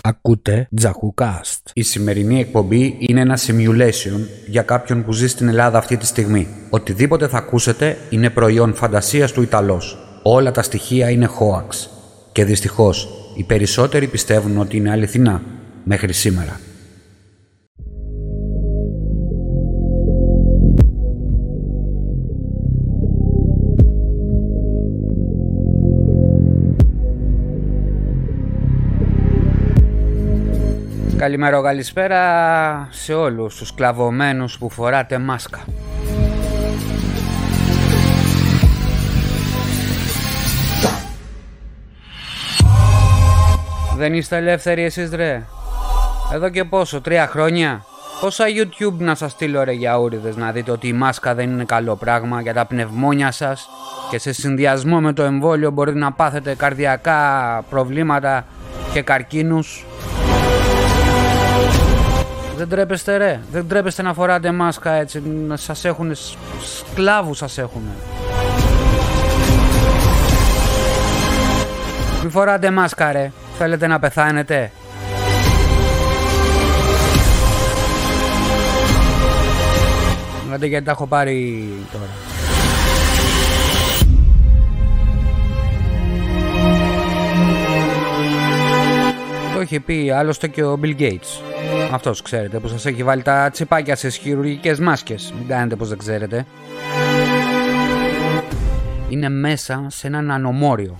Ακούτε Jahoo Cast. Η σημερινή εκπομπή είναι ένα simulation για κάποιον που ζει στην Ελλάδα αυτή τη στιγμή. Οτιδήποτε θα ακούσετε είναι προϊόν φαντασίας του Ιταλός. Όλα τα στοιχεία είναι hoax. Και δυστυχώς, οι περισσότεροι πιστεύουν ότι είναι αληθινά μέχρι σήμερα. Καλημέρα, καλησπέρα σε όλους τους σκλαβωμένους που φοράτε μάσκα. Δεν είστε ελεύθεροι εσείς, ρε? Εδώ και πόσο, 3 χρόνια? Πόσα YouTube να σας στείλω, ρε γιαούριδες, να δείτε ότι η μάσκα δεν είναι καλό πράγμα για τα πνευμόνια σας και σε συνδυασμό με το εμβόλιο μπορείτε να πάθετε καρδιακά προβλήματα και καρκίνους. Δεν τρέπεστε, ρε, δεν τρέπεστε να φοράτε μάσκα έτσι, να σας έχουνε, σκλάβους σας έχουνε. Μη φοράτε μάσκα, ρε, θέλετε να πεθάνετε? Λέτε γιατί τα έχω πάρει τώρα. Το έχει πει άλλωστε και ο Bill Gates. Αυτός, ξέρετε, που σας έχει βάλει τα τσιπάκια στις χειρουργικές μάσκες. Μην κάνετε πως δεν ξέρετε. Είναι μέσα σε ένα νανομόριο.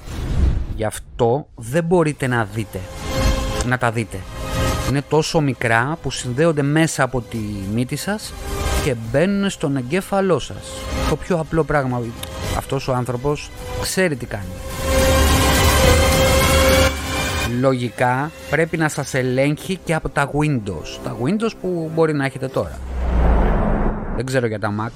Γι' αυτό δεν μπορείτε να τα δείτε. Είναι τόσο μικρά που συνδέονται μέσα από τη μύτη σας και μπαίνουν στον εγκέφαλό σας. Το πιο απλό πράγμα. Αυτός ο άνθρωπος ξέρει τι κάνει. Λογικά πρέπει να σας ελέγχει και από τα Windows. Τα Windows που μπορεί να έχετε τώρα. Δεν ξέρω για τα Mac.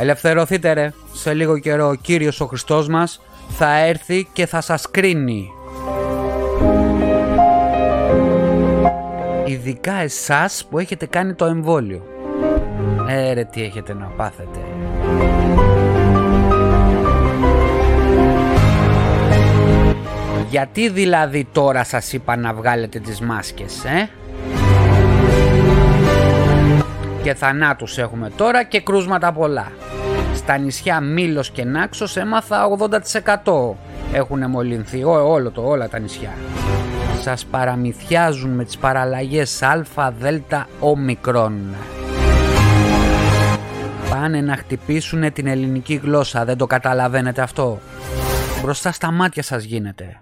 Ελευθερωθείτε, ρε. Σε λίγο καιρό ο Κύριος ο Χριστός μας θα έρθει και θα σας κρίνει. Ειδικά εσάς που έχετε κάνει το εμβόλιο. Ρε τι έχετε να πάθετε. Γιατί δηλαδή τώρα σας είπα να βγάλετε τις μάσκες, Και θανάτους έχουμε τώρα και κρούσματα πολλά. Στα νησιά Μήλος και Νάξος έμαθα 80% έχουν μολυνθεί, όλα τα νησιά. Σας παραμυθιάζουν με τις παραλλαγές Αλφα, Δέλτα, Ομικρόν. Πάνε να χτυπήσουν την ελληνική γλώσσα, δεν το καταλαβαίνετε αυτό? Μπροστά στα μάτια σας γίνεται.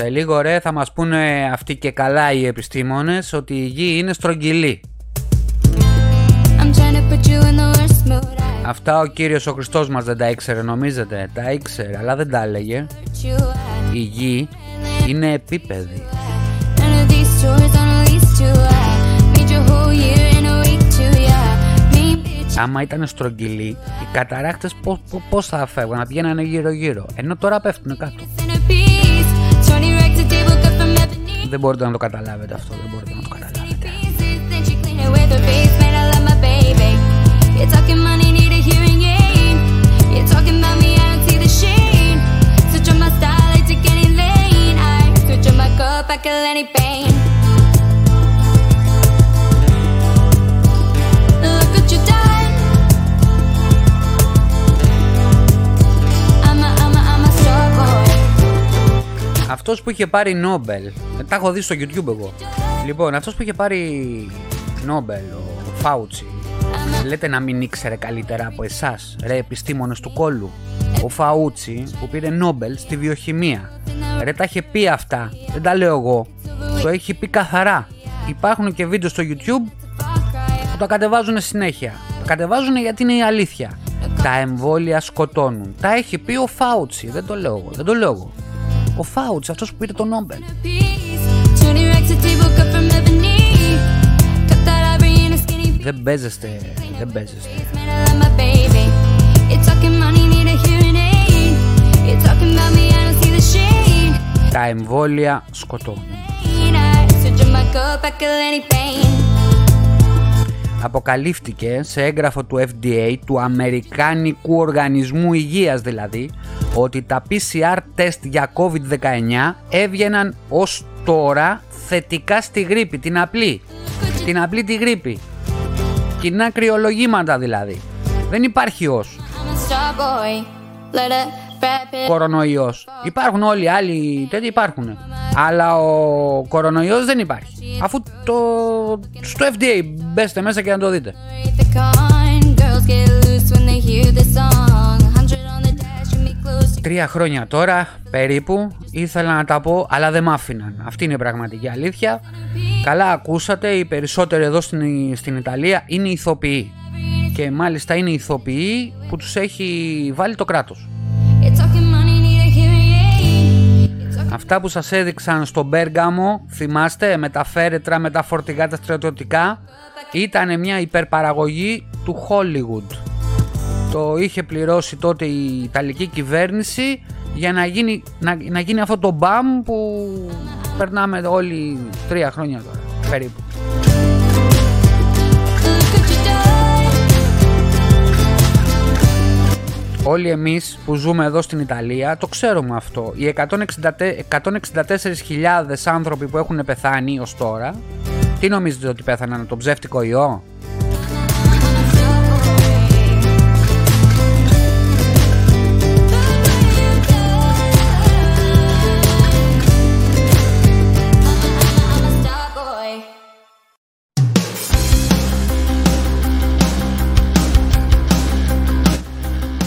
Σε λίγο, ρε, θα μας πούνε αυτοί και καλά οι επιστήμονες ότι η γη είναι στρογγυλή. Αυτά ο Κύριος ο Χριστός μας δεν τα ήξερε, νομίζετε? Τα ήξερε, αλλά δεν τα έλεγε. Η γη είναι επίπεδη. Άμα ήταν στρογγυλή, οι καταρράκτες πώς θα φεύγαν? Να πηγαίνανε γύρω-γύρω. Ενώ τώρα πέφτουνε κάτω. Δεν μπορείτε να το καταλάβετε αυτό, δεν μπορείτε να το καταλάβετε. Αυτός που είχε πάρει Νόμπελ, τα έχω δει στο YouTube εγώ. Λοιπόν, αυτός που είχε πάρει Νόμπελ, ο Φάουτσι, λέτε να μην ήξερε καλύτερα από εσάς, ρε επιστήμονες του κόλλου? Ο Φαούτσι που πήρε Νόμπελ στη βιοχημεία, ρε τα είχε πει αυτά, δεν τα λέω εγώ. Το έχει πει καθαρά. Υπάρχουν και βίντεο στο YouTube που τα κατεβάζουν συνέχεια. Τα κατεβάζουν γιατί είναι η αλήθεια. Τα εμβόλια σκοτώνουν. Τα έχει πει ο Φάουτσι, δεν το λέω εγώ. Ο Φάουτς, αυτός που πήρε τον Νόμπελ. Δεν παίζεστε, δεν παίζεστε. Τα εμβόλια σκοτώνουν. Αποκαλύφθηκε σε έγγραφο του FDA, του Αμερικάνικου Οργανισμού Υγείας δηλαδή, ότι τα PCR τεστ για COVID-19 έβγαιναν ως τώρα θετικά στη γρίπη, την απλή τη γρίπη. Κοινά κρυολογήματα δηλαδή. Δεν υπάρχει ιός. Κορονοϊός. Υπάρχουν όλοι οι άλλοι τέτοιοι, υπάρχουν. Αλλά ο κορονοϊός δεν υπάρχει. Αφού το... στο FDA μπέστε μέσα και να το δείτε. Τρία χρόνια τώρα περίπου ήθελα να τα πω, αλλά δεν μ' άφηναν. Αυτή είναι η πραγματική αλήθεια. Καλά ακούσατε, οι περισσότεροι εδώ στην Ιταλία είναι ηθοποιοί. Και μάλιστα είναι ηθοποιοί που τους έχει βάλει το κράτος. Αυτά που σας έδειξαν στο Μπέργαμο, θυμάστε, με τα φέρετρα, με τα φορτηγά, τα στρατιωτικά, ήταν μια υπερπαραγωγή του Hollywood. Το είχε πληρώσει τότε η Ιταλική κυβέρνηση για να γίνει αυτό το μπαμ που περνάμε όλοι τρία χρόνια τώρα, περίπου. Όλοι εμείς που ζούμε εδώ στην Ιταλία το ξέρουμε αυτό. Οι 164.000 άνθρωποι που έχουν πεθάνει ως τώρα, τι νομίζετε ότι πέθαναν από τον ψεύτικο ιό?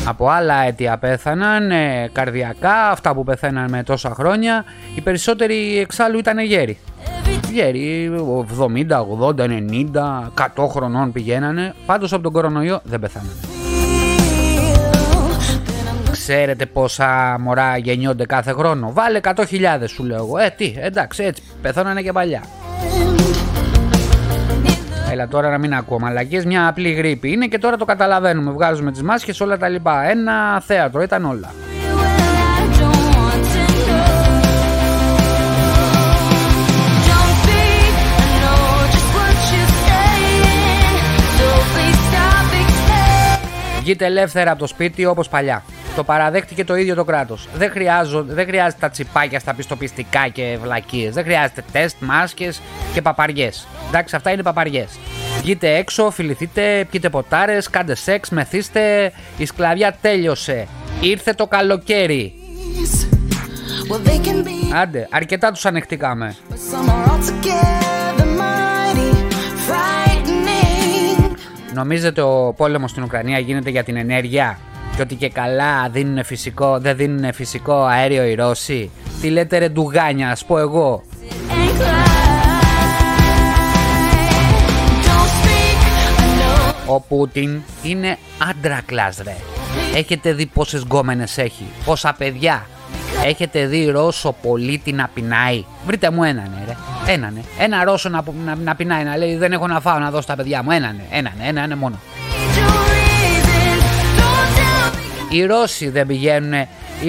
Από άλλα αίτια πέθαναν, καρδιακά, αυτά που πεθαίναν με τόσα χρόνια. Οι περισσότεροι εξάλλου ήταν γέροι. Γέροι, 70, 80, 90, 100 χρονών πηγαίνανε. Πάντως από τον κορονοϊό δεν πεθάνανε. Ξέρετε πόσα μωρά γεννιόνται κάθε χρόνο? Βάλε 100.000 σου λέω εγώ. Εντάξει, έτσι πεθαίνανε και παλιά. Έλα τώρα να μην ακούω μαλακίες, μια απλή γρήπη είναι και τώρα το καταλαβαίνουμε, βγάζουμε τις μάσκες, όλα τα λοιπά. Ένα θέατρο ήταν όλα. Βγείτε ελεύθερα από το σπίτι όπως παλιά. Το παραδέχτηκε το ίδιο το κράτος. Δεν χρειάζεται τα τσιπάκια στα πιστοποιητικά και βλακίες. Δεν χρειάζεται τεστ, μάσκες και παπαριές. Εντάξει, αυτά είναι παπαριές. Βγείτε έξω, φιληθείτε, πιείτε ποτάρες, κάντε σεξ, μεθύστε. Η σκλαβιά τέλειωσε. Ήρθε το καλοκαίρι. Άντε, αρκετά τους ανεχτήκαμε. Νομίζετε ο πόλεμος στην Ουκρανία γίνεται για την ενέργεια? Και ότι και καλά δεν δίνουν φυσικό αέριο οι Ρώσοι. Τι λέτε ρε ντουγάνια, ας πω εγώ. Ο Πούτιν είναι άντρακλας ρε. Έχετε δει πόσες γκόμενες έχει, πόσα παιδιά? Έχετε δει Ρώσο πολίτη να πεινάει? Βρείτε μου έναν ρε. Ένα Ρώσο να πεινάει, να λέει δεν έχω να φάω να δώσω τα παιδιά μου. Έναν μόνο. Οι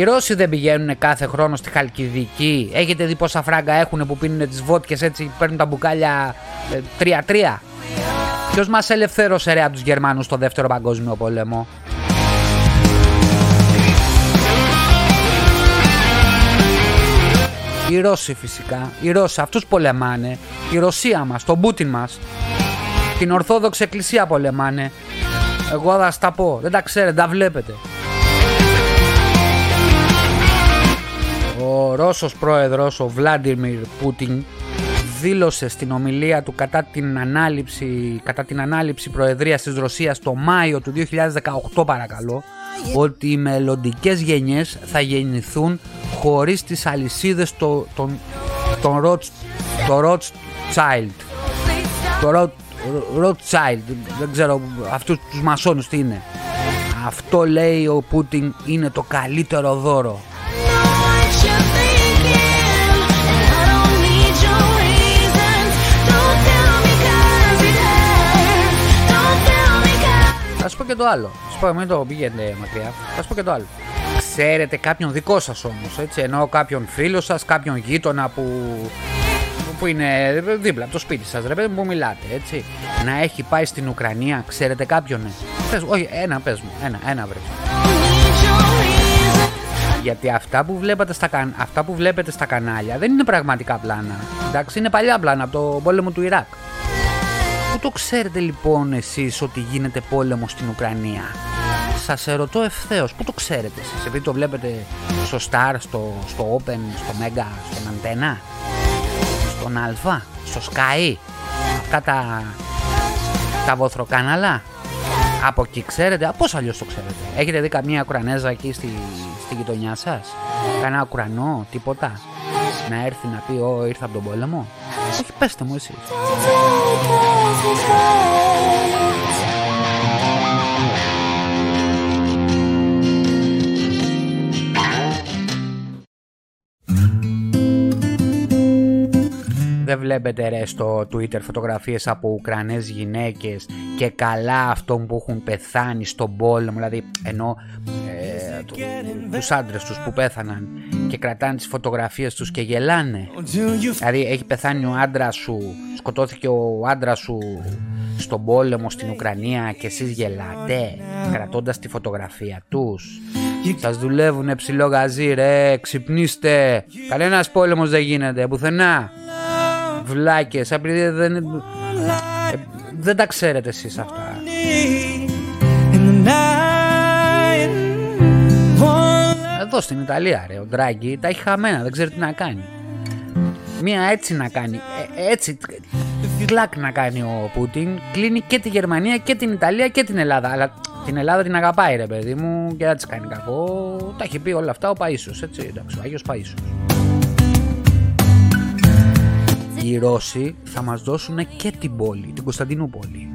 Ρώσοι δεν πηγαίνουν κάθε χρόνο στη Χαλκιδική. Έχετε δει πόσα φράγκα έχουν που πίνουν τις βότκες έτσι, παίρνουν τα μπουκάλια 3-3. Ποιος μας ελευθέρωσε ρε από τους Γερμανούς στο δεύτερο παγκόσμιο πόλεμο? Οι Ρώσοι φυσικά, οι Ρώσοι αυτούς πολεμάνε. Η Ρωσία μας, τον Πούτιν μας, την Ορθόδοξη Εκκλησία πολεμάνε. Εγώ θα στα πω, δεν τα ξέρετε, τα βλέπετε. Ο Ρώσος πρόεδρος, ο Βλάντιμιρ Πούτιν, δήλωσε στην ομιλία του κατά την ανάληψη προεδρίας της Ρωσίας το Μάιο του 2018 παρακαλώ, ότι οι μελλοντικές γενιές θα γεννηθούν χωρίς τις αλυσίδες Rothschild, δεν ξέρω αυτούς τους μασόνους τι είναι. Αυτό λέει ο Πούτιν είναι το καλύτερο δώρο. και το άλλο. Σας πω, μην το πήγαινε μακριά. Θα σου πω και το άλλο. Ξέρετε κάποιον δικό σας όμως, έτσι, εννοώ κάποιον φίλο σας, κάποιον γείτονα που είναι δίπλα από το σπίτι σας, ρε παιδί μου, που μιλάτε, έτσι, να έχει πάει στην Ουκρανία, ξέρετε κάποιον, ναι. Πες, όχι, ένα βρες. Γιατί αυτά που, αυτά που βλέπετε στα κανάλια δεν είναι πραγματικά πλάνα, εντάξει, είναι παλιά πλάνα από το πόλεμο του Ιράκ. Πού το ξέρετε λοιπόν εσείς ότι γίνεται πόλεμο στην Ουκρανία? Σας ερωτώ ευθέως, πού το ξέρετε εσείς? Επειδή το βλέπετε στο Star, στο Open, στο Mega, στον Antena, στον Alpha, στο Sky, αυτά τα βοθροκάναλα. Από εκεί ξέρετε, πώς αλλιώς το ξέρετε? Έχετε δει καμία Ουκρανέζα εκεί στη γειτονιά σας? Κανένα Ουκρανό, τίποτα? Να έρθει να πει, «Ω, ήρθα από τον πόλεμο»? Όχι, πέστε μου εσείς. Δεν βλέπετε ρε στο Twitter φωτογραφίες από Ουκρανές γυναίκες και καλά αυτών που έχουν πεθάνει στον πόλεμο, δηλαδή ενώ τους άντρες τους που πέθαναν, και κρατάνε τις φωτογραφίες τους και γελάνε. Δηλαδή έχει πεθάνει ο άντρας σου, σκοτώθηκε ο άντρας σου στον πόλεμο στην Ουκρανία και εσείς γελάτε κρατώντας τη φωτογραφία τους. Σας δουλεύουνε ψηλό γαζί ρε, ξυπνήστε, κανένας πόλεμος δεν γίνεται πουθενά. Βλάκες, επειδή δεν τα ξέρετε εσείς αυτά. Εδώ στην Ιταλία ρε, ο Ντράγκη τα έχει χαμένα, δεν ξέρει τι να κάνει. Μία έτσι να κάνει, έτσι κλακ να κάνει ο Πούτιν, κλείνει και τη Γερμανία και την Ιταλία και την Ελλάδα. Αλλά την Ελλάδα την αγαπάει ρε παιδί μου και δεν της κάνει κακό, τα έχει πει όλα αυτά ο Παΐσιος, έτσι, εντάξει, ο Άγιος Παΐσιος. Οι Ρώσοι θα μας δώσουν και την πόλη, την Κωνσταντινούπολη.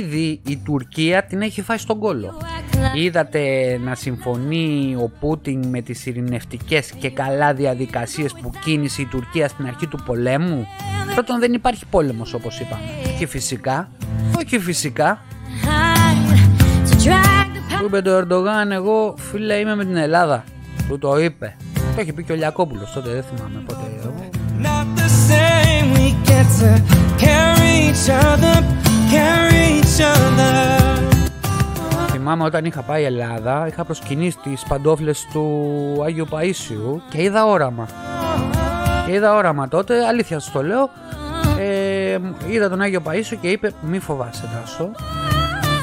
Ήδη η Τουρκία την έχει φάει στον κόλο. Είδατε να συμφωνεί ο Πούτιν με τις ειρηνευτικές και καλά διαδικασίες που κίνησε η Τουρκία στην αρχή του πολέμου? Πρώτον, δεν υπάρχει πόλεμος όπως είπαμε. Και φυσικά, όχι φυσικά, που είπε το Ερντογάν, εγώ φίλε είμαι με την Ελλάδα. Του το είπε. Το έχει πει και ο Λιακόπουλος τότε, δεν θυμάμαι πότε. Θυμάμαι όταν είχα πάει Ελλάδα, είχα προσκυνήσει τις παντόφλες του Άγιου Παΐσιου και είδα όραμα. Και είδα όραμα τότε, αλήθεια σας το λέω. Είδα τον Άγιο Παΐσιο και είπε, μη φοβάσαι Τάσο,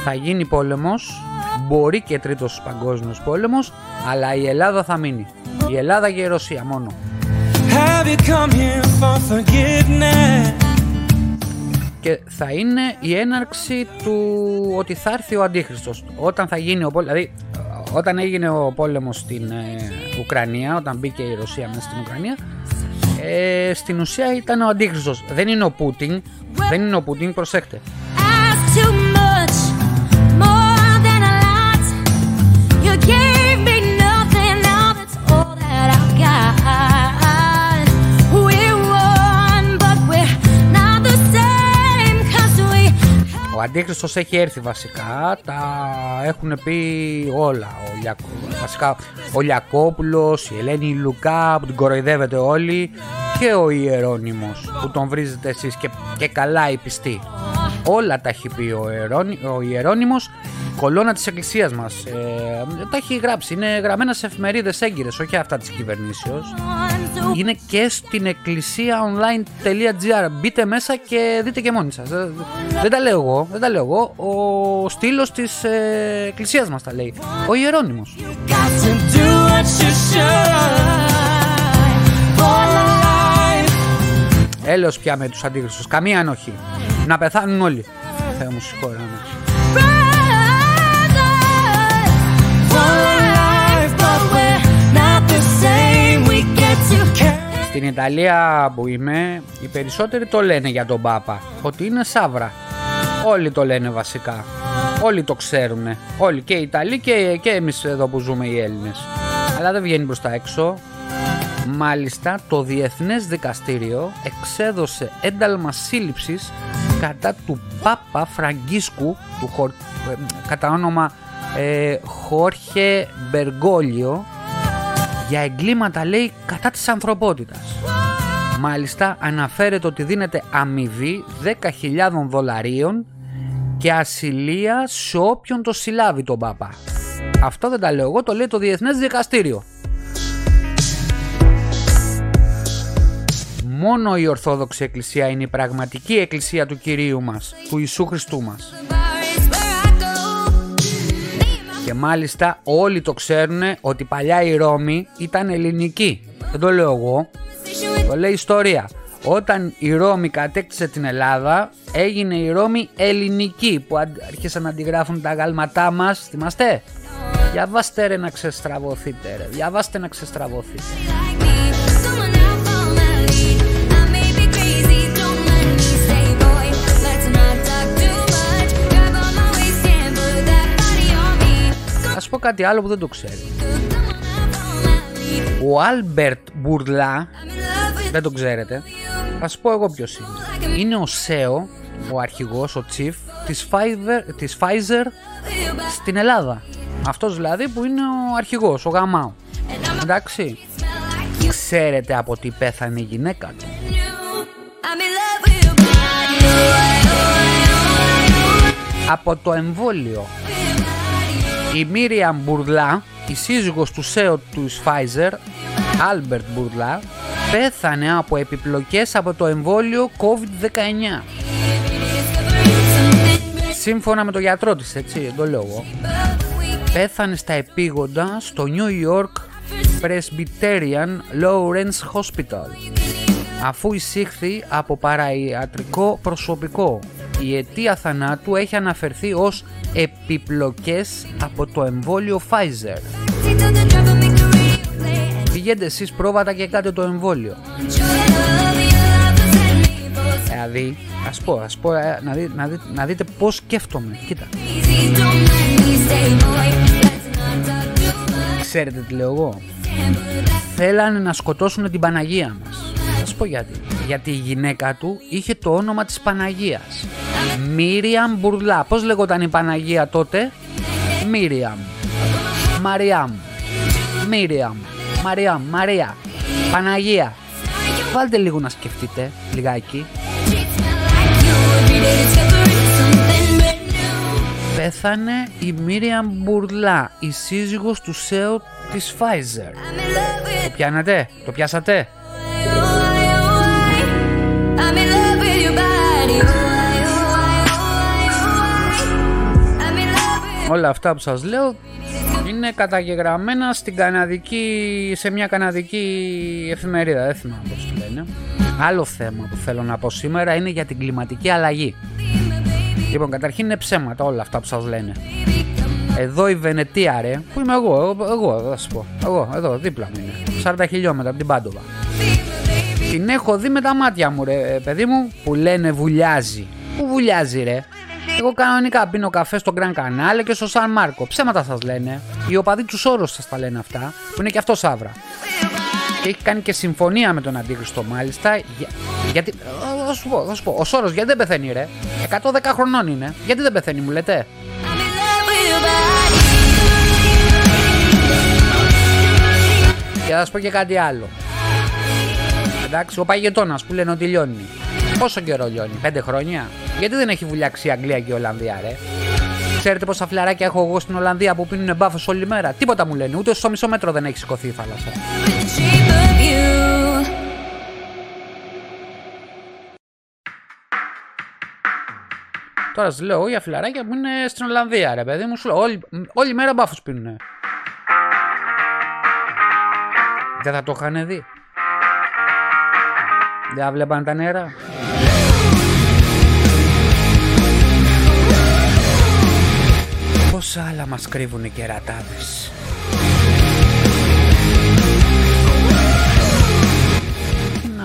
θα γίνει πόλεμος. Μπορεί και τρίτος παγκόσμιος πόλεμος, αλλά η Ελλάδα θα μείνει. Η Ελλάδα και η Ρωσία μόνο. Και θα είναι η έναρξη του ότι θα έρθει ο Αντίχριστος. Όταν θα γίνει ο πόλεμος, δηλαδή όταν έγινε ο πόλεμος στην Ουκρανία, όταν μπήκε η Ρωσία μέσα στην Ουκρανία, στην ουσία ήταν ο Αντίχριστος. Δεν είναι ο Πούτιν, προσέχτε. Ο Αντίχριστος έχει έρθει βασικά, τα έχουν πει όλα, βασικά ο Λιακόπουλος, η Ελένη Λουκά που την κοροϊδεύετε όλοι και ο Ιερώνυμος που τον βρίζετε εσείς και καλά οι πιστοί. Όλα τα έχει πει ο Ιερώνυμος, κολόνα της εκκλησίας μας, τα έχει γράψει, είναι γραμμένα σε εφημερίδες έγκυρες, όχι αυτά της κυβερνήσεως. Είναι και στην εκκλησία-online.gr, μπείτε μέσα και δείτε και μόνοι σας. Δεν τα λέω εγώ, ο στήλος της εκκλησίας μας τα λέει, ο Ιερώνυμος. Έλεος πια με τους αντίχριστους, καμία ανοχή, να πεθάνουν όλοι. Θεέ μου συγχωρά με. Στην Ιταλία που είμαι, οι περισσότεροι το λένε για τον Πάπα, ότι είναι Σαύρα. Όλοι το λένε βασικά. Όλοι το ξέρουν. Όλοι, και οι Ιταλοί και εμείς εδώ που ζούμε οι Έλληνες. Αλλά δεν βγαίνει προς τα έξω. Μάλιστα το Διεθνές Δικαστήριο εξέδωσε ένταλμα σύλληψης κατά του Πάπα Φραγκίσκου, κατά όνομα Χόρχε Μπεργκόλιο, για εγκλήματα, λέει, κατά της ανθρωπότητας. Μάλιστα αναφέρεται ότι δίνεται αμοιβή $10,000 και ασυλία σε όποιον το συλλάβει τον Πάπα. Αυτό δεν τα λέω εγώ, το λέει το Διεθνές Δικαστήριο. Μόνο η Ορθόδοξη Εκκλησία είναι η πραγματική Εκκλησία του Κυρίου μας, του Ιησού Χριστού μας. Και μάλιστα όλοι το ξέρουν ότι παλιά η Ρώμη ήταν ελληνική. Δεν το λέω εγώ, το λέει η ιστορία. Όταν η Ρώμη κατέκτησε την Ελλάδα, έγινε η Ρώμη ελληνική, που άρχισαν να αντιγράφουν τα αγάλματά μας, θυμάστε? Διαβάστε ρε να ξεστραβωθείτε ρε, διαβάστε να ξεστραβωθείτε. Ας πω κάτι άλλο που δεν το ξέρει. Ο Άλμπερτ Μπούρλα, δεν τον ξέρετε, θα σου πω εγώ ποιος είναι. Είναι ο CEO, ο αρχηγός, ο chief της Pfizer στην Ελλάδα. Αυτός δηλαδή που είναι ο αρχηγός, ο γαμάου. Εντάξει, ξέρετε από τι πέθανε η γυναίκα του? Από το εμβόλιο. Η Μίριαμ Μπουρλά, η σύζυγος του CEO του Pfizer, Albert Bourla, πέθανε από επιπλοκές από το εμβόλιο COVID-19. Σύμφωνα με τον γιατρό της, έτσι, δεν το λέω εγώ. Πέθανε στα επίγοντα στο New York Presbyterian Lawrence Hospital, αφού εισήχθη από παραϊατρικό προσωπικό. Η αιτία θανάτου έχει αναφερθεί ως επιπλοκές από το εμβόλιο Pfizer. Πηγαίνετε εσείς πρόβατα και κάντε το εμβόλιο. Δηλαδή, ας πω, να δείτε πώς σκέφτομαι. Κοίτα. Ξέρετε τι λέω εγώ? Θέλανε να σκοτώσουν την Παναγία μας. Θα σου πω γιατί. Γιατί η γυναίκα του είχε το όνομα της Παναγίας. Μίριαμ Μπουρλά. Πώς λεγόταν η Παναγία τότε? Μίριαμ. Μαριάμ. Μίριαμ. Μαριάμ. Μαρία. Παναγία. Βάλτε λίγο να σκεφτείτε. Λιγάκι. Πέθανε η Μίριαμ Μπουρλά, η σύζυγος του CEO της Pfizer. Το πιάνατε? Το πιάσατε? Όλα αυτά που σας λέω είναι καταγεγραμμένα στην καναδική, σε μια καναδική εφημερίδα, δεν θυμάμαι πώς τη λένε. Άλλο θέμα που θέλω να πω σήμερα είναι για την κλιματική αλλαγή. Λοιπόν, καταρχήν είναι ψέματα όλα αυτά που σας λένε. Εδώ η Βενετία ρε, που είμαι εγώ θα σας πω, εγώ εδώ δίπλα μου είναι, 40 χιλιόμετρα από την Πάντοβα. Την έχω δει με τα μάτια μου ρε παιδί μου, που λένε βουλιάζει. Πού βουλιάζει ρε? Εγώ κανονικά πίνω καφέ στο Γκραν Κανάλε και στο Σαν Μάρκο. Ψέματα σας λένε. Οι οπαδοί του Σόρος σας τα λένε αυτά, που είναι και αυτός άβρα. Και έχει κάνει και συμφωνία με τον Αντίχριστο μάλιστα. Γιατί. Θα σου πω. Ο Σόρος γιατί δεν πεθαίνει, ρε? 110 χρονών είναι. Γιατί δεν πεθαίνει, μου λέτε? Και θα σου πω και κάτι άλλο. Εντάξει, ο Παγετώνας που λένε ότι λιώνει. Πόσο καιρό λιώνει? 5 χρόνια. Γιατί δεν έχει βουλιάξει η Αγγλία και η Ολλανδία, ρε? Ξέρετε πόσα φλαράκια έχω εγώ στην Ολλανδία που πίνουν μπάφος όλη μέρα? Τίποτα μου λένε. Ούτε στο μισό μέτρο δεν έχει σηκωθεί η θάλασσα. Τώρα σας λέω για φλαράκια που είναι στην Ολλανδία, ρε παιδί μου. Σου λέω, όλη μέρα μπάφος πίνουν. Δεν θα το είχαν δει? Δεν βλέπαν τα νερά? Πόσα άλλα μας κρύβουν οι κερατάδες.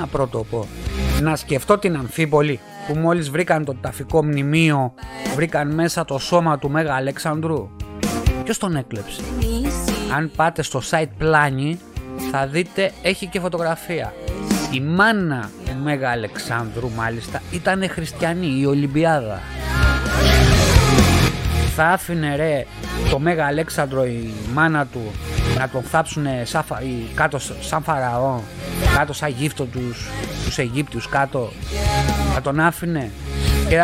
Να πρώτο πω, να σκεφτώ την Αμφίπολη που μόλις βρήκαν το ταφικό μνημείο, βρήκαν μέσα το σώμα του Μέγα Αλεξανδρού. Ποιος τον έκλεψε? Αν πάτε στο site πλάνι θα δείτε, έχει και φωτογραφία. Η μάνα του Μέγα Αλεξάνδρου μάλιστα ήτανε χριστιανοί, η Ολυμπιάδα. Θα άφηνε ρε το Μέγα Αλέξανδρο η μάνα του να τον θάψουνε κάτω σαν φαραώ, κάτω σαν γύφτο τους Αιγύπτιους κάτω, θα τον άφηνε και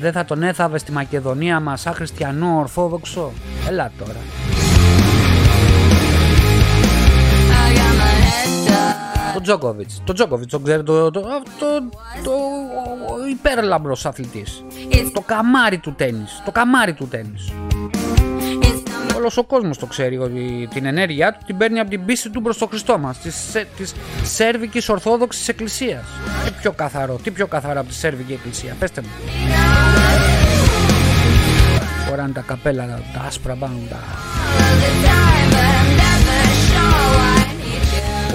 δεν θα τον έθαβε στη Μακεδονία μας σαν χριστιανό ορθόδοξο? Έλα τώρα. Το Djokovic, τον ξέρετε, το υπέρλαμπρος αθλητής. Το καμάρι του τένις. Όλος ο κόσμος το ξέρει ότι την ενέργειά του την παίρνει από την πίστη του προς το Χριστό μας, της Σέρβικης Ορθόδοξης Εκκλησίας. Τι πιο καθαρό από τη Σέρβικη Εκκλησία, πέστε μου. Φοράνε τα καπέλα, τα άσπρα πάνω,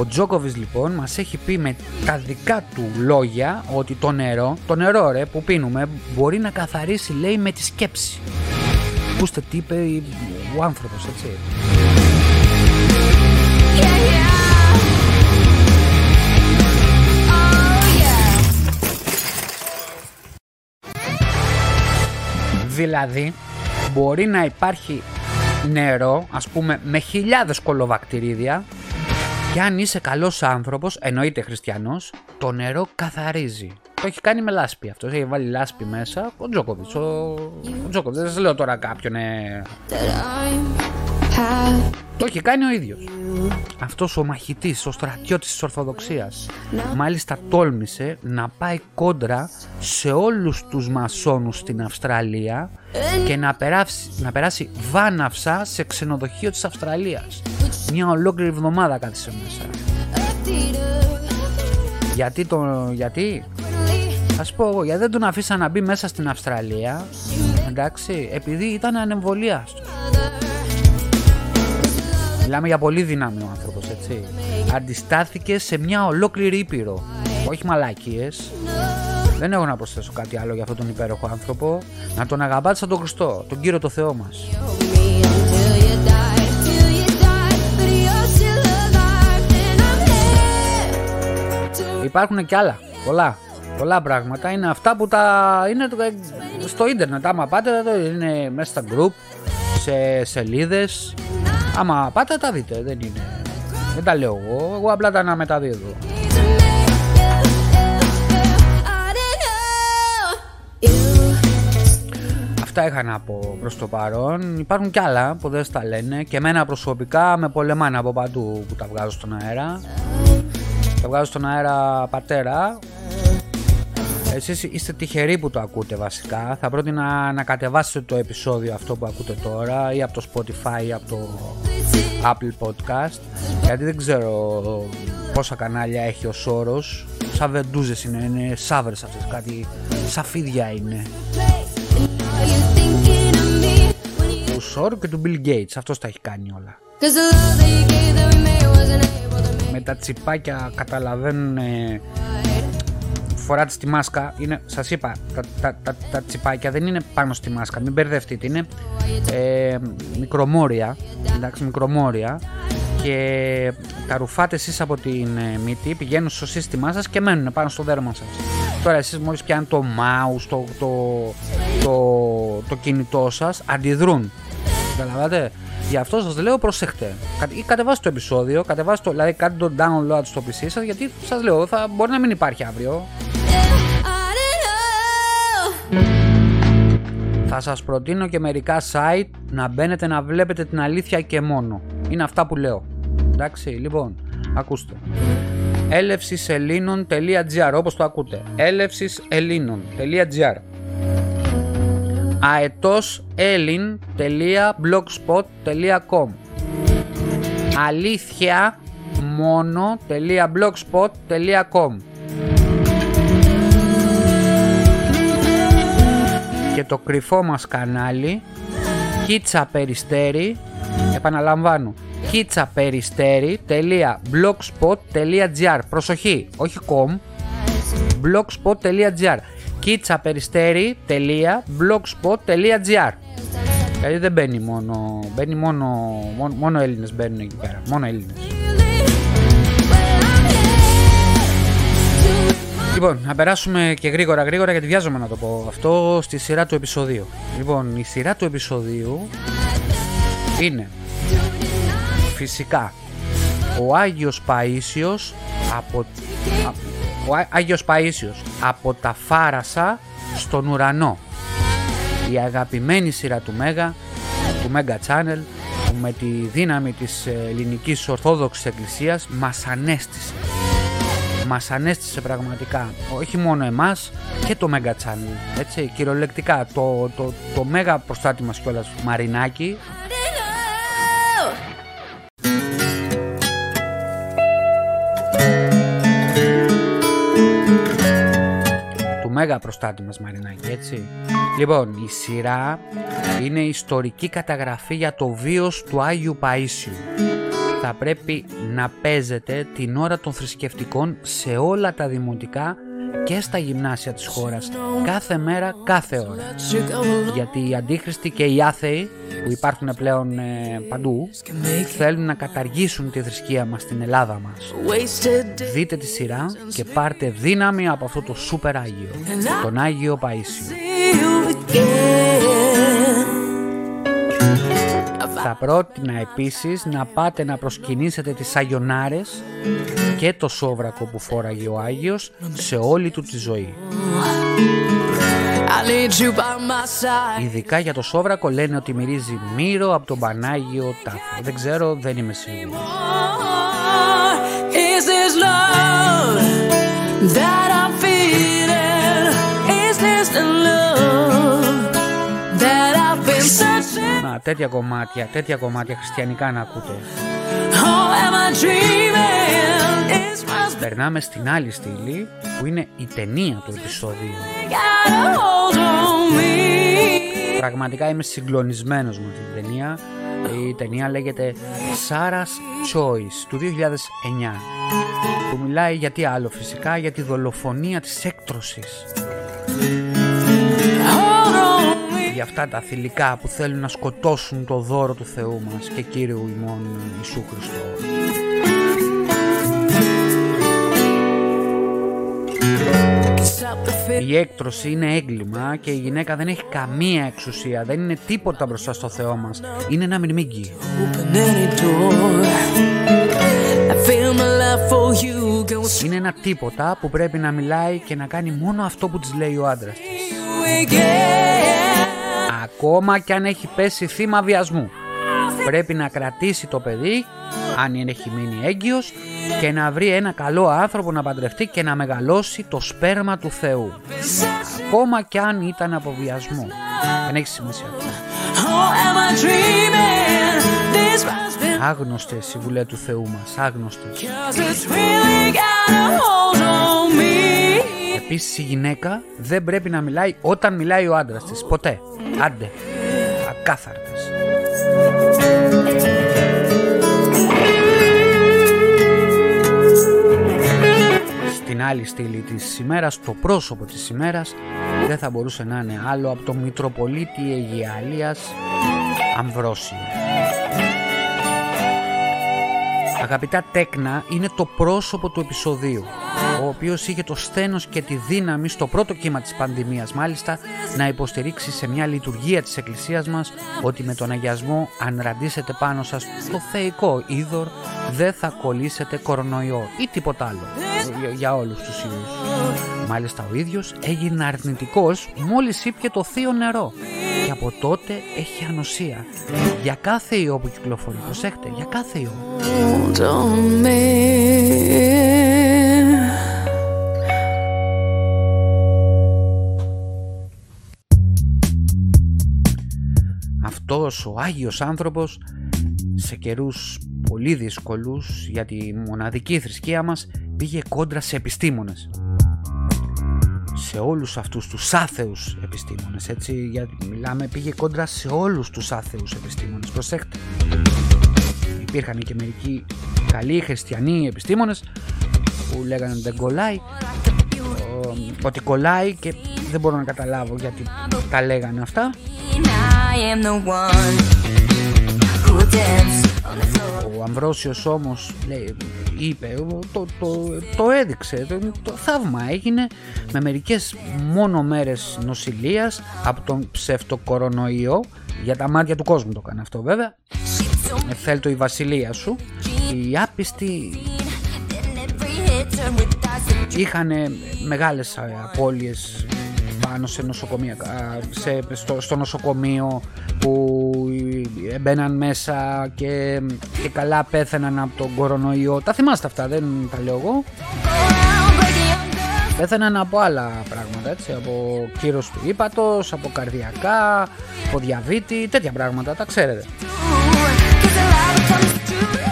Ο Djokovic λοιπόν μας έχει πει με τα δικά του λόγια ότι το νερό ρε που πίνουμε μπορεί να καθαρίσει, λέει, με τη σκέψη. Ακούστε τι είπε ο άνθρωπος, έτσι. Yeah, yeah. Oh, yeah. Δηλαδή μπορεί να υπάρχει νερό, ας πούμε, με χιλιάδες κολοβακτηρίδια. Και αν είσαι καλός άνθρωπος, εννοείται χριστιανός, το νερό καθαρίζει. Το έχει κάνει με λάσπη αυτός, έχει βάλει λάσπη μέσα, ο Djokovic. Ο Djokovic, δεν σας λέω τώρα κάποιον, Το έχει κάνει ο ίδιος. Αυτός ο μαχητής, ο στρατιώτης της Ορθοδοξίας, μάλιστα τόλμησε να πάει κόντρα σε όλους τους μασόνους στην Αυστραλία και να περάσει βάναυσα σε ξενοδοχείο της Αυστραλίας. Μια ολόκληρη εβδομάδα κάθισε μέσα. Γιατί; Ας πω εγώ, γιατί δεν τον αφήσα να μπει μέσα στην Αυστραλία, εντάξει, επειδή ήταν ανεμβολίαστος. Μιλάμε για πολύ δυνάμει ο άνθρωπος, έτσι. Αντιστάθηκε σε μια ολόκληρη ήπειρο. Όχι μαλακίες. Δεν έχω να προσθέσω κάτι άλλο για αυτόν τον υπέροχο άνθρωπο. Να τον αγαπάτε σαν τον Χριστό, τον Κύριο το Θεό μας. Υπάρχουν και άλλα, πολλά πράγματα. Είναι αυτά που είναι στο ίντερνετ. Άμα πάτε, είναι μέσα στα group, σε σελίδες. Άμα πάτε τα δείτε, δεν τα λέω εγώ απλά τα αναμεταδίδω. Αυτά είχα να πω προς το παρόν, υπάρχουν κι άλλα που δεν στα λένε και εμένα προσωπικά με πολεμάνε από παντού που τα βγάζω στον αέρα. Τα βγάζω στον αέρα, πατέρα. Εσείς είστε τυχεροί που το ακούτε βασικά. Θα πρότεινα να κατεβάσετε το επεισόδιο αυτό που ακούτε τώρα ή από το Spotify ή από το Apple Podcast, γιατί δεν ξέρω πόσα κανάλια έχει ο Σόρος. Σαν βεντούζες είναι σαύρες αυτές, κάτι σαφίδια είναι. Του Σόρου και του Bill Gates, αυτός τα έχει κάνει όλα. Με τα τσιπάκια καταλαβαίνουν. Φοράτε στη μάσκα, σας είπα, τα τσιπάκια δεν είναι πάνω στη μάσκα, μην μπερδευτείτε, είναι μικρομόρια, εντάξει, μικρομόρια, και τα ρουφάτε εσείς από την μύτη, πηγαίνουν στο σύστημά σας και μένουν πάνω στο δέρμα σας. Τώρα εσείς μόλις πιάνουν το mouse, το κινητό σας, αντιδρούν, καταλαβαίνετε. Γι' αυτό σας λέω, προσέχτε. Ή κατεβάστε το επεισόδιο, δηλαδή κάντε το download στο PC σας, γιατί σας λέω, μπορεί να μην υπάρχει αύριο. Θα σας προτείνω και μερικά site να μπαίνετε να βλέπετε την αλήθεια και μόνο. Είναι αυτά που λέω. Εντάξει, λοιπόν, ακούστε. Έλευσης-ελλήνων.gr, όπως το ακούτε. Έλευσης-ελλήνων.gr. aetoselim.blogspot.com. αλήθεια μόνο.blogspot.com. Και το κρυφό μας κανάλι Κίτσα Περιστέρι, επαναλαμβάνω, kitsaperisteri.blogspot.gr. Προσοχή, όχι com, blogspot.gr. kitsaperisteri.blogspot.gr. Δηλαδή δεν μπαίνει μόνο Έλληνες μπαίνουν εκεί πέρα, μόνο Έλληνες. Λοιπόν, να περάσουμε και γρήγορα γιατί βιάζομαι να το πω αυτό στη σειρά του επεισοδίου. Λοιπόν, η σειρά του επεισοδίου είναι φυσικά ο Άγιος Παΐσιος από τα Φάρασα στον ουρανό. Η αγαπημένη σειρά του Μέγα, του Μέγα Channel, που με τη δύναμη της ελληνικής Ορθόδοξης Εκκλησίας μας ανέστησε πραγματικά, όχι μόνο εμάς και το Mega Channel, έτσι, κυριολεκτικά το Mega προστάτη μας κιόλας, Μαρινάκι. Το Mega προστάτη μας Μαρινάκι, έτσι. Λοιπόν, η σειρά είναι ιστορική καταγραφή για το βίος του Άγιου Παΐσιου. Θα πρέπει να παίζετε την ώρα των θρησκευτικών σε όλα τα δημοτικά και στα γυμνάσια της χώρας, κάθε μέρα, κάθε ώρα. Γιατί οι αντίχριστοι και οι άθεοι που υπάρχουν πλέον παντού θέλουν να καταργήσουν τη θρησκεία μας στην Ελλάδα μας. Δείτε τη σειρά και πάρτε δύναμη από αυτό το σούπερ Άγιο, τον Άγιο Παΐσιο. Θα πρότεινα επίσης να πάτε να προσκυνήσετε τις αγιονάρες και το σόβρακο που φόραγε ο Άγιος σε όλη του τη ζωή. Ειδικά για το σόβρακο λένε ότι μυρίζει μύρο από τον Πανάγιο Τάφο. Δεν ξέρω, δεν είμαι σίγουρος. Να, τέτοια κομμάτια χριστιανικά να ακούτε. Περνάμε στην άλλη στήλη που είναι η ταινία του επεισοδίου. Πραγματικά είμαι συγκλονισμένος με την ταινία. Η ταινία λέγεται Sarah's Choice του 2009, που μιλάει για τι άλλο, φυσικά για τη δολοφονία της έκτρωσης. Για αυτά τα θηλυκά που θέλουν να σκοτώσουν το δώρο του Θεού μας και Κύριου ημών Ιησού Χριστό. Η έκτρωση είναι έγκλημα και η γυναίκα δεν έχει καμία εξουσία, δεν είναι τίποτα μπροστά στο Θεό μας. Είναι ένα μυρμήγκι. Είναι ένα τίποτα που πρέπει να μιλάει και να κάνει μόνο αυτό που της λέει ο άντρας της. Ακόμα κι αν έχει πέσει θύμα βιασμού, πρέπει να κρατήσει το παιδί, αν έχει μείνει έγκυος, και να βρει ένα καλό άνθρωπο να παντρευτεί και να μεγαλώσει το σπέρμα του Θεού. Ακόμα κι αν ήταν από βιασμό, δεν έχει σημασία. Άγνωστες η βουλή του Θεού μας, άγνωστες. Επίσης η γυναίκα δεν πρέπει να μιλάει όταν μιλάει ο άντρας της, ποτέ. Άντε, ακάθαρτες. Στην άλλη στήλη της ημέρας, το πρόσωπο της ημέρας δεν θα μπορούσε να είναι άλλο από το Μητροπολίτη Αιγιαλίας Αμβρόσιο. Αγαπητά τέκνα, είναι το πρόσωπο του επεισοδίου, ο οποίος είχε το σθένος και τη δύναμη στο πρώτο κύμα της πανδημίας μάλιστα να υποστηρίξει σε μια λειτουργία της Εκκλησίας μας ότι με τον αγιασμό αν ραντίσετε πάνω σας το θεϊκό είδωρ δεν θα κολλήσετε κορονοϊό ή τίποτα άλλο για όλους τους ίδιους. Μάλιστα ο ίδιος έγινε αρνητικός μόλις ήπιε το θείο νερό και από τότε έχει ανοσία για κάθε ιό που κυκλοφορεί. Προσέχτε, για κάθε ιό. Αυτός ο Άγιος άνθρωπος σε καιρούς πολύ δύσκολους για τη μοναδική θρησκεία μας πήγε κόντρα σε επιστήμονες, σε όλους αυτούς τους άθεους επιστήμονες, έτσι, γιατί μιλάμε, πήγε κόντρα σε όλους τους άθεους επιστήμονες, προσέχτε. Υπήρχαν και μερικοί καλοί χριστιανοί επιστήμονες που λέγανε ότι δεν κολλάει, ότι κολλάει, και δεν μπορώ να καταλάβω γιατί τα λέγανε αυτά. Ο Αμβρόσιος όμως είπε, το έδειξε, το θαύμα έγινε με μερικές μόνο μέρες νοσηλείας από τον ψευτοκορονοϊό. Για τα μάτια του κόσμου το έκανε αυτό βέβαια. Θέλτο η βασιλεία σου. Οι άπιστοι είχαν μεγάλες απώλειες πάνω σε νοσοκομεία, στο νοσοκομείο, που μπαίναν μέσα και καλά πέθαναν από τον κορονοϊό. Τα θυμάστε αυτά, δεν τα λέω εγώ. Πέθαναν από άλλα πράγματα, έτσι, από κύρος του ύπατος, από καρδιακά, από διαβήτη, τέτοια πράγματα, τα ξέρετε.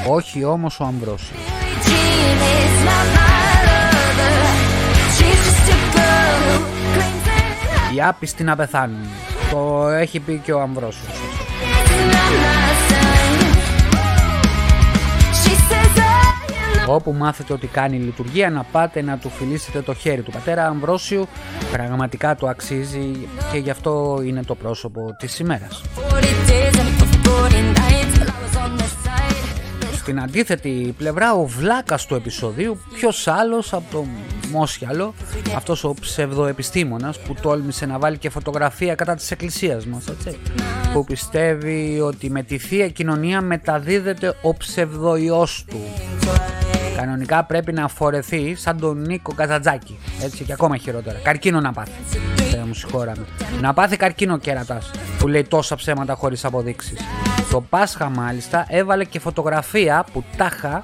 Όχι όμως ο Αμβρόσιος. Οι άπιστοι να πεθάνουν. Το έχει πει και ο Αμβρόσιος. Όπου μάθετε ότι κάνει λειτουργία, να πάτε να του φιλήσετε το χέρι του πατέρα Αμβρόσιου. Πραγματικά το αξίζει και γι' αυτό είναι το πρόσωπο της ημέρας. Στην αντίθετη πλευρά, ο βλάκας του επεισοδίου, ποιος άλλος από τον Μόσιαλο, αυτός ο ψευδοεπιστήμονας που τόλμησε να βάλει και φωτογραφία κατά της εκκλησίας μας, έτσι, που πιστεύει ότι με τη Θεία Κοινωνία μεταδίδεται ο ψευδοϊός του. Κανονικά πρέπει να αφορεθεί σαν τον Νίκο Καζαντζάκη, έτσι, και ακόμα χειρότερα, καρκίνο να πάθει. Μου συγχώραμε. Να πάθει καρκίνο κέρατας που λέει τόσα ψέματα χωρίς αποδείξεις. Το Πάσχα μάλιστα έβαλε και φωτογραφία που τάχα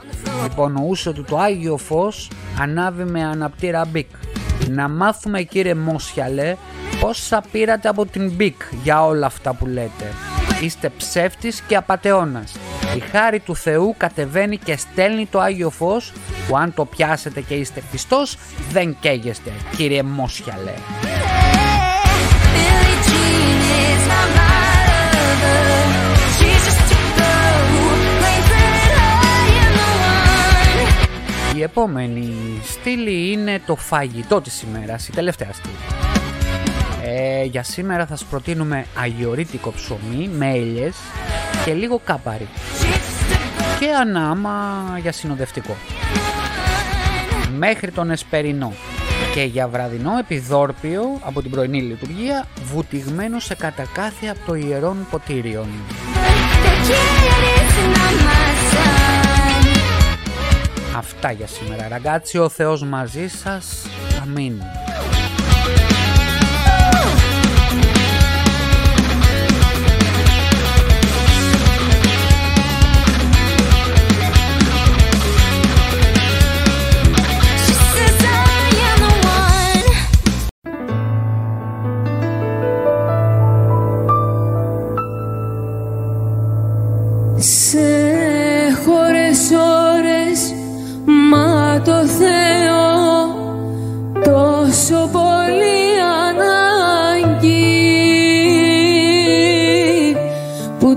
υπονοούσε ότι το Άγιο Φως ανάβει με αναπτήρα μπικ. Να μάθουμε, κύριε Μόσιαλε, πόσα πήρατε από την μπικ για όλα αυτά που λέτε. Είστε ψεύτης και απατεώνας. Η χάρη του Θεού κατεβαίνει και στέλνει το Άγιο Φως, που αν το πιάσετε και είστε πιστός, δεν καίγεστε, κύριε Μόσιαλε. Η επόμενη στήλη είναι το φαγητό της ημέρας, η τελευταία στήλη. Για σήμερα θα σας προτείνουμε αγιορείτικο ψωμί με έλιες και λίγο κάπαρι και ανάμα για συνοδευτικό. Μέχρι τον εσπερινό και για βραδινό επιδόρπιο από την πρωινή λειτουργία, βουτυγμένο σε κατακάθι από το ιερόν ποτήριον. Αυτά για σήμερα, ραγκάτσι. Ο Θεός μαζί σας. Αμήν.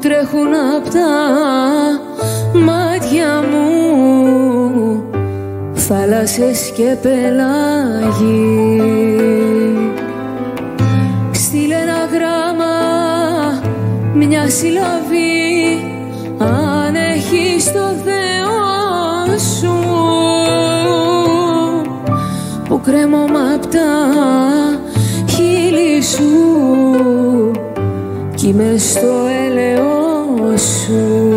Τρέχουν απ' τα μάτια μου θάλασσες και πελάγοι. Στείλε ένα γράμμα, μια συλλαβή, αν έχεις το Θεό σου, που κρέμωμα απ' τα χείλη σου κι είμαι στο έλεό σου.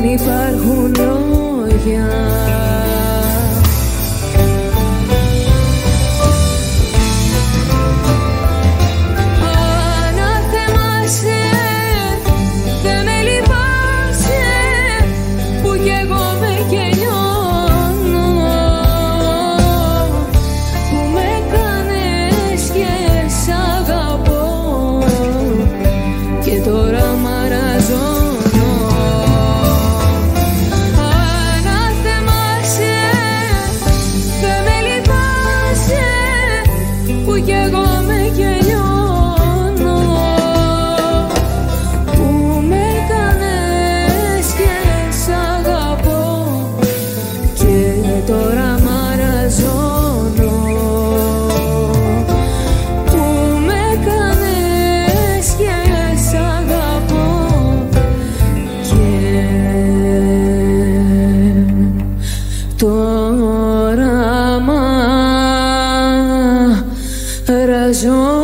δεν υπάρχουν λόγια. Yo